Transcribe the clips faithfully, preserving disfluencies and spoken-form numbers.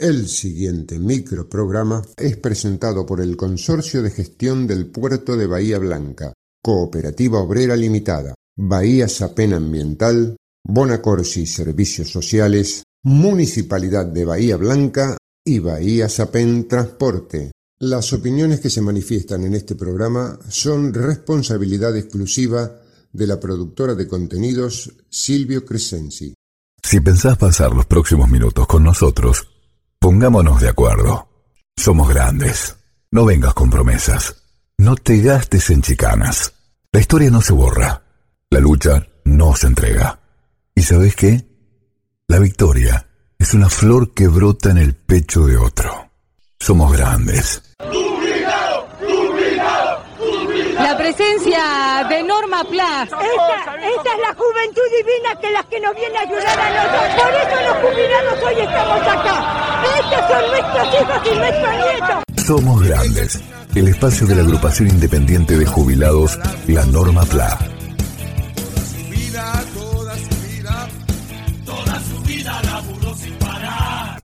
El siguiente microprograma es presentado por el Consorcio de Gestión del Puerto de Bahía Blanca, Cooperativa Obrera Limitada, Bahía SAPEM Ambiental, Bonacorsi Servicios Sociales, Municipalidad de Bahía Blanca y Bahía SAPEM Transporte. Las opiniones que se manifiestan en este programa son responsabilidad exclusiva de la productora de contenidos Silvio Crescenzi. Si pensás pasar los próximos minutos con nosotros, pongámonos de acuerdo. Somos grandes. No vengas con promesas. No te gastes en chicanas. La historia no se borra. La lucha no se entrega. ¿Y sabés qué? La victoria es una flor que brota en el pecho de otro. Somos grandes. Presencia de Norma Pla. Esta, esta es la juventud divina que las que nos viene a ayudar a nosotros. Por eso los jubilados hoy estamos acá. Estos son nuestros hijos y nuestros nietos. Somos Grandes. El espacio de la agrupación independiente de jubilados, la Norma Pla.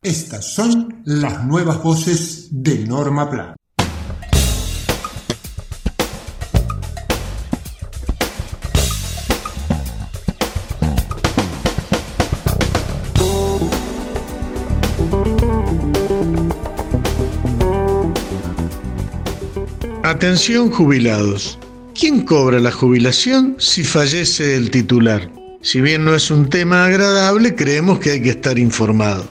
Estas son las nuevas voces de Norma Pla. Atención jubilados. ¿Quién cobra la jubilación si fallece el titular? Si bien no es un tema agradable, creemos que hay que estar informado.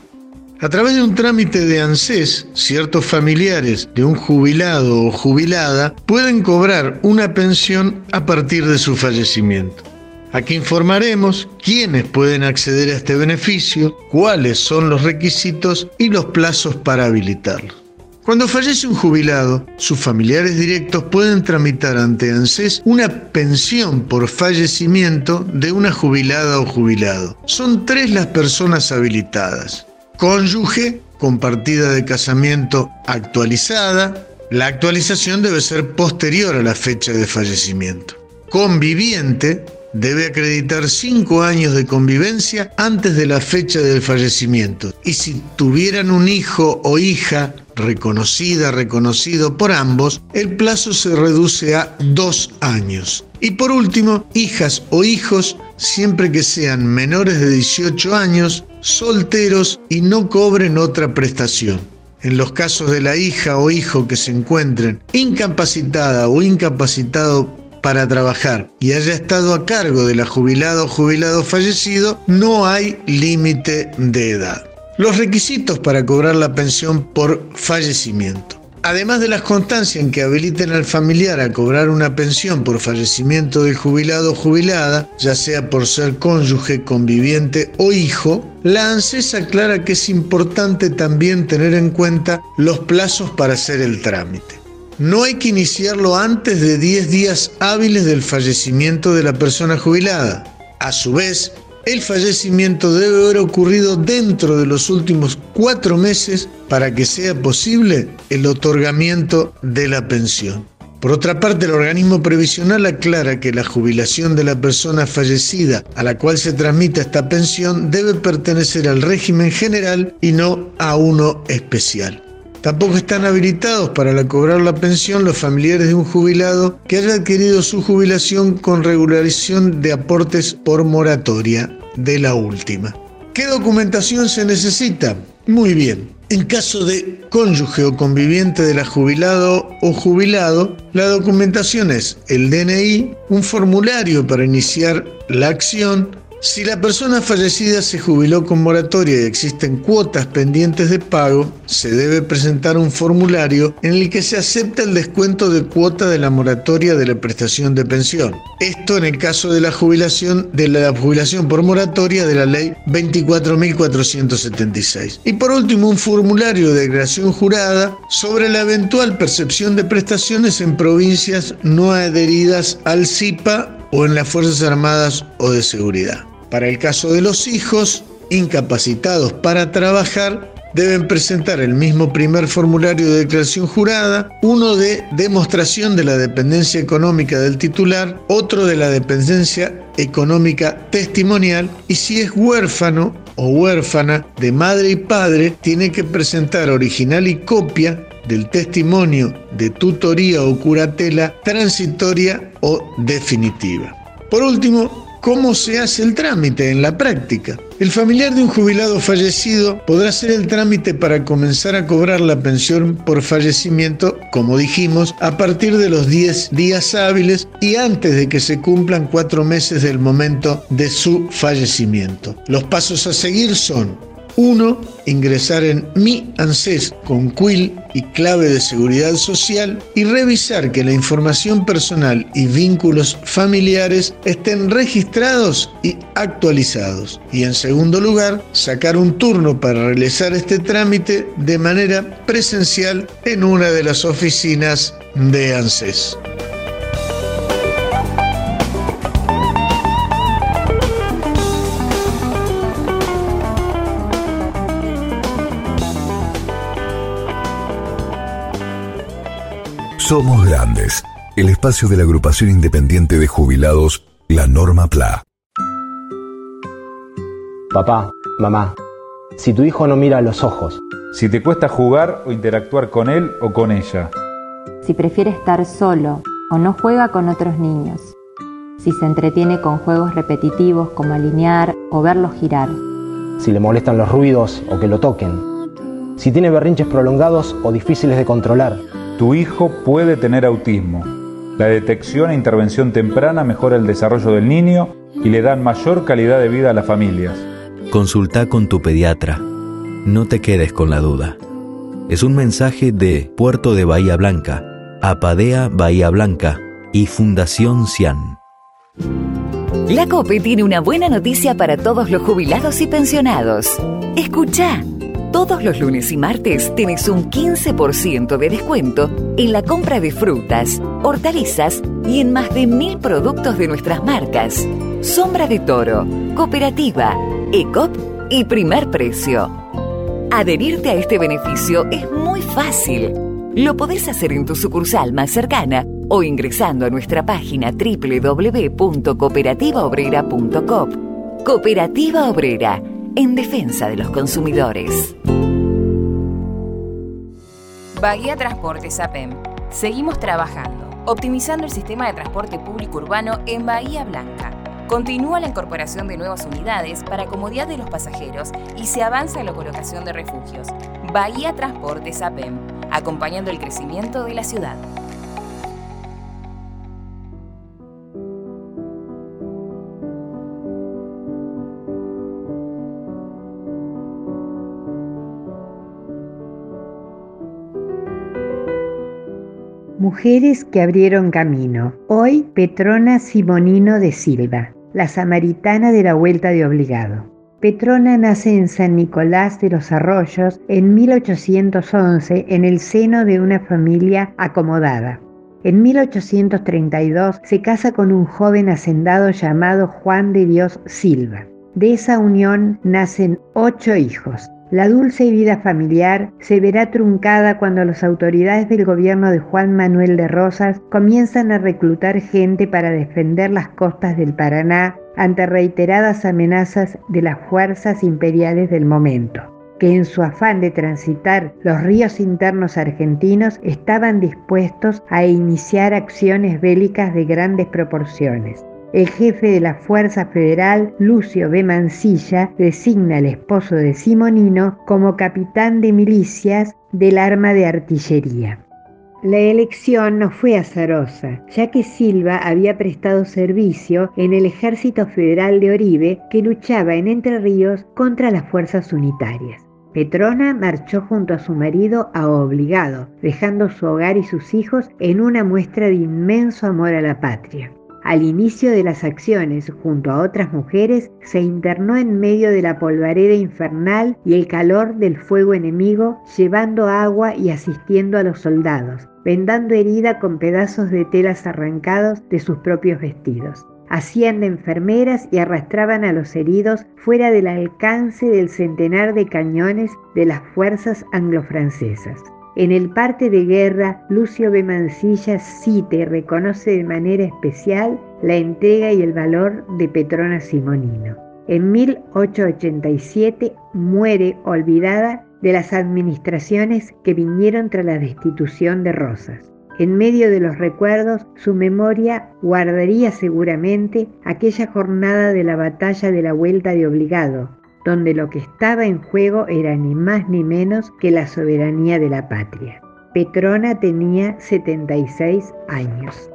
A través de un trámite de ANSES, ciertos familiares de un jubilado o jubilada pueden cobrar una pensión a partir de su fallecimiento. Aquí informaremos quiénes pueden acceder a este beneficio, cuáles son los requisitos y los plazos para habilitarlo. Cuando fallece un jubilado, sus familiares directos pueden tramitar ante ANSES una pensión por fallecimiento de una jubilada o jubilado. Son tres las personas habilitadas: cónyuge, compartida de casamiento actualizada, la actualización debe ser posterior a la fecha de fallecimiento; conviviente, debe acreditar cinco años de convivencia antes de la fecha del fallecimiento, y si tuvieran un hijo o hija reconocida, reconocido por ambos, el plazo se reduce a dos años. Y por último, hijas o hijos, siempre que sean menores de dieciocho años, solteros y no cobren otra prestación. En los casos de la hija o hijo que se encuentren incapacitada o incapacitado para trabajar y haya estado a cargo de la jubilada o jubilado fallecido, no hay límite de edad. Los requisitos para cobrar la pensión por fallecimiento. Además de las constancias en que habiliten al familiar a cobrar una pensión por fallecimiento del jubilado o jubilada, ya sea por ser cónyuge, conviviente o hijo, la ANSES aclara que es importante también tener en cuenta los plazos para hacer el trámite. No hay que iniciarlo antes de diez días hábiles del fallecimiento de la persona jubilada. A su vez, el fallecimiento debe haber ocurrido dentro de los últimos cuatro meses para que sea posible el otorgamiento de la pensión. Por otra parte, el organismo previsional aclara que la jubilación de la persona fallecida a la cual se transmita esta pensión debe pertenecer al régimen general y no a uno especial. Tampoco están habilitados para la cobrar la pensión los familiares de un jubilado que haya adquirido su jubilación con regularización de aportes por moratoria de la última. ¿Qué documentación se necesita? Muy bien. En caso de cónyuge o conviviente de la jubilado o jubilado, la documentación es el D N I, un formulario para iniciar la acción. Si la persona fallecida se jubiló con moratoria y existen cuotas pendientes de pago, se debe presentar un formulario en el que se acepta el descuento de cuota de la moratoria de la prestación de pensión. Esto en el caso de la jubilación, de la jubilación por moratoria de la ley veinticuatro mil cuatrocientos setenta y seis. Y por último, un formulario de declaración jurada sobre la eventual percepción de prestaciones en provincias no adheridas al SIPA o en las Fuerzas Armadas o de Seguridad. Para el caso de los hijos incapacitados para trabajar, deben presentar el mismo primer formulario de declaración jurada, uno de demostración de la dependencia económica del titular, otro de la dependencia económica testimonial, y si es huérfano o huérfana de madre y padre tiene que presentar original y copia del testimonio de tutoría o curatela transitoria o definitiva. Por último, ¿cómo se hace el trámite en la práctica? El familiar de un jubilado fallecido podrá hacer el trámite para comenzar a cobrar la pensión por fallecimiento, como dijimos, a partir de los diez días hábiles y antes de que se cumplan cuatro meses del momento de su fallecimiento. Los pasos a seguir son: uno. Ingresar en Mi ANSES con C U I L y clave de seguridad social y revisar que la información personal y vínculos familiares estén registrados y actualizados. Y en segundo lugar, sacar un turno para realizar este trámite de manera presencial en una de las oficinas de ANSES. Somos Grandes, el espacio de la agrupación independiente de jubilados, la Norma Pla. Papá, mamá, si tu hijo no mira a los ojos, si te cuesta jugar o interactuar con él o con ella, si prefiere estar solo o no juega con otros niños, si se entretiene con juegos repetitivos como alinear o verlos girar, si le molestan los ruidos o que lo toquen, si tiene berrinches prolongados o difíciles de controlar. Tu hijo puede tener autismo. La detección e intervención temprana mejora el desarrollo del niño y le dan mayor calidad de vida a las familias. Consulta con tu pediatra. No te quedes con la duda. Es un mensaje de Puerto de Bahía Blanca, Apadea Bahía Blanca y Fundación Cian. La COPE tiene una buena noticia para todos los jubilados y pensionados. Escuchá. Todos los lunes y martes tenés un quince por ciento de descuento en la compra de frutas, hortalizas y en más de mil productos de nuestras marcas. Sombra de Toro, Cooperativa, Ecop y Primer Precio. Adherirte a este beneficio es muy fácil. Lo podés hacer en tu sucursal más cercana o ingresando a nuestra página doble u doble u doble u punto cooperativa obrera punto cop. Cooperativa Obrera, en defensa de los consumidores. Bahía Transporte SAPEM. Seguimos trabajando, optimizando el sistema de transporte público urbano en Bahía Blanca. Continúa la incorporación de nuevas unidades para comodidad de los pasajeros y se avanza en la colocación de refugios. Bahía Transporte SAPEM, acompañando el crecimiento de la ciudad. Mujeres que abrieron camino. Hoy, Petrona Simonino de Silva, la samaritana de la Vuelta de Obligado. Petrona nace en San Nicolás de los Arroyos en mil ochocientos once en el seno de una familia acomodada. En mil ochocientos treinta y dos se casa con un joven hacendado llamado Juan de Dios Silva. De esa unión nacen ocho hijos. La dulce vida familiar se verá truncada cuando las autoridades del gobierno de Juan Manuel de Rosas comienzan a reclutar gente para defender las costas del Paraná ante reiteradas amenazas de las fuerzas imperiales del momento, que en su afán de transitar los ríos internos argentinos estaban dispuestos a iniciar acciones bélicas de grandes proporciones. El jefe de la Fuerza Federal, Lucio B. Mansilla, designa al esposo de Simonino como capitán de milicias del arma de artillería. La elección no fue azarosa, ya que Silva había prestado servicio en el Ejército Federal de Oribe, que luchaba en Entre Ríos contra las fuerzas unitarias. Petrona marchó junto a su marido a Obligado, dejando su hogar y sus hijos en una muestra de inmenso amor a la patria. Al inicio de las acciones, junto a otras mujeres, se internó en medio de la polvareda infernal y el calor del fuego enemigo, llevando agua y asistiendo a los soldados, vendando herida con pedazos de telas arrancados de sus propios vestidos. Hacían de enfermeras y arrastraban a los heridos fuera del alcance del centenar de cañones de las fuerzas anglo-francesas. En el parte de guerra, Lucio B. Mansilla cita y reconoce de manera especial la entrega y el valor de Petrona Simonino. En mil ochocientos ochenta y siete muere olvidada de las administraciones que vinieron tras la destitución de Rosas. En medio de los recuerdos, su memoria guardaría seguramente aquella jornada de la batalla de la Vuelta de Obligado, donde lo que estaba en juego era ni más ni menos que la soberanía de la patria. Petrona tenía setenta y seis años.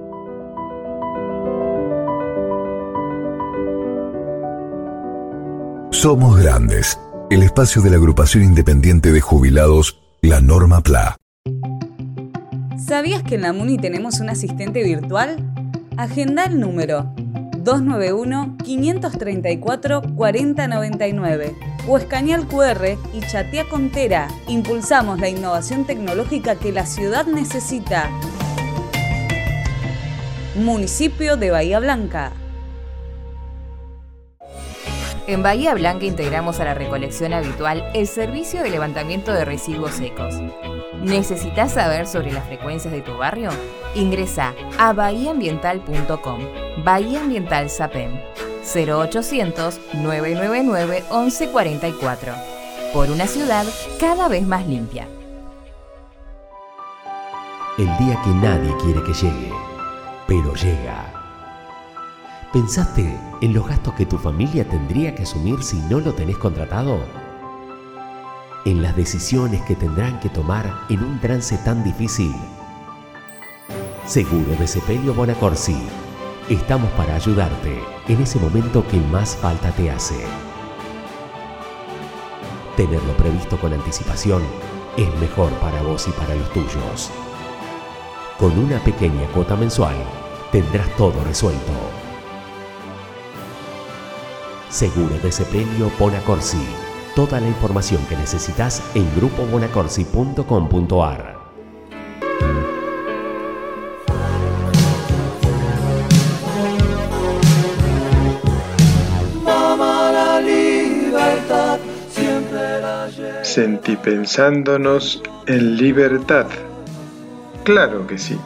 Somos Grandes, el espacio de la agrupación independiente de jubilados, la Norma Pla. ¿Sabías que en la MUNI tenemos un asistente virtual? Agenda el número dos nueve uno, cinco tres cuatro, cuatro cero nueve nueve o escanea el cu erre y chatea con Tera. Impulsamos la innovación tecnológica que la ciudad necesita. Municipio de Bahía Blanca. En Bahía Blanca integramos a la recolección habitual el servicio de levantamiento de residuos secos. ¿Necesitas saber sobre las frecuencias de tu barrio? Ingresa a bahía ambiental punto com. Bahía Ambiental SAPEM. cero ochocientos, nueve nueve nueve, once cuarenta y cuatro. Por una ciudad cada vez más limpia. El día que nadie quiere que llegue, pero llega. ¿Pensaste en los gastos que tu familia tendría que asumir si no lo tenés contratado? ¿En las decisiones que tendrán que tomar en un trance tan difícil? Seguro de Sepelio Bonacorsi. Estamos para ayudarte en ese momento que más falta te hace. Tenerlo previsto con anticipación es mejor para vos y para los tuyos. Con una pequeña cuota mensual tendrás todo resuelto. Seguro de Sepelio Bonacorsi. Toda la información que necesitas en grupo bonacorsi punto com punto ar. Sentí pensándonos en libertad. Claro que sí.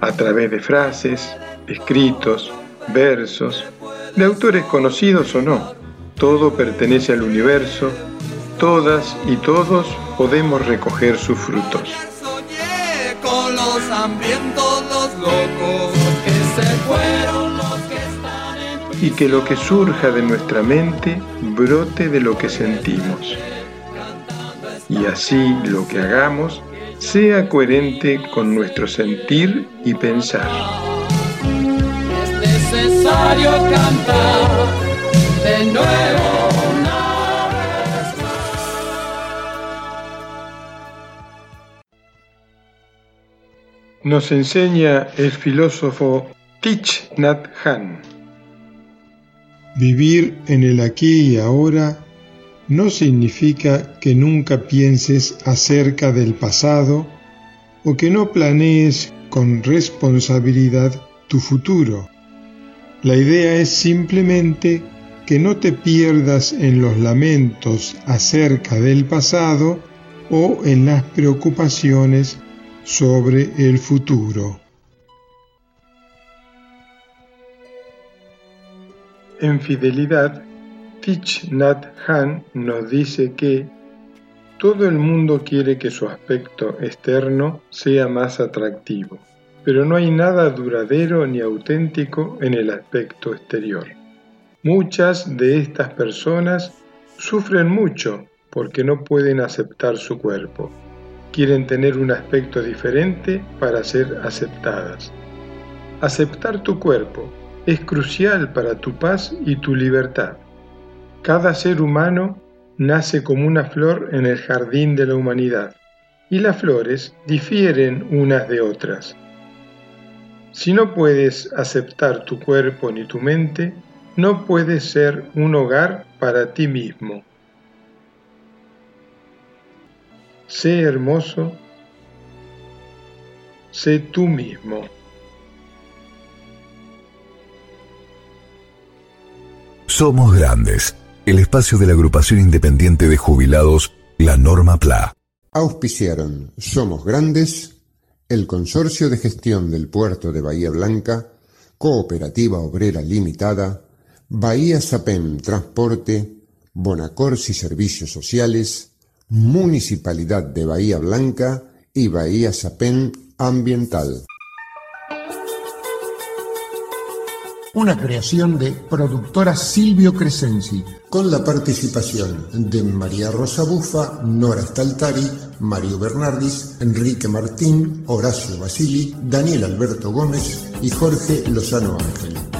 A través de frases, escritos, versos, de autores conocidos o no. Todo pertenece al universo, todas y todos podemos recoger sus frutos. Y que lo que surja de nuestra mente brote de lo que sentimos. Y así lo que hagamos sea coherente con nuestro sentir y pensar. Es necesario cantar. De nuevo una vez más. Nos enseña el filósofo Thich Nhat Hanh. Vivir en el aquí y ahora no significa que nunca pienses acerca del pasado o que no planees con responsabilidad tu futuro. La idea es simplemente que no te pierdas en los lamentos acerca del pasado o en las preocupaciones sobre el futuro. En fidelidad, Thich Nhat Hanh nos dice que todo el mundo quiere que su aspecto externo sea más atractivo, pero no hay nada duradero ni auténtico en el aspecto exterior. Muchas de estas personas sufren mucho porque no pueden aceptar su cuerpo. Quieren tener un aspecto diferente para ser aceptadas. Aceptar tu cuerpo es crucial para tu paz y tu libertad. Cada ser humano nace como una flor en el jardín de la humanidad, y las flores difieren unas de otras. Si no puedes aceptar tu cuerpo ni tu mente, no puede ser un hogar para ti mismo. Sé hermoso, sé tú mismo. Somos Grandes, el espacio de la agrupación independiente de jubilados, la Norma Pla. Auspiciaron Somos Grandes, el Consorcio de Gestión del Puerto de Bahía Blanca, Cooperativa Obrera Limitada, Bahía SAPEM, Transporte, Bonacorsi, Servicios Sociales, Municipalidad de Bahía Blanca y Bahía SAPEM Ambiental. Una creación de productora Silvio Crescenzi, con la participación de María Rosa Bufa, Nora Staltari, Mario Bernardis, Enrique Martín, Horacio Basili, Daniel Alberto Gómez y Jorge Lozano Ángel.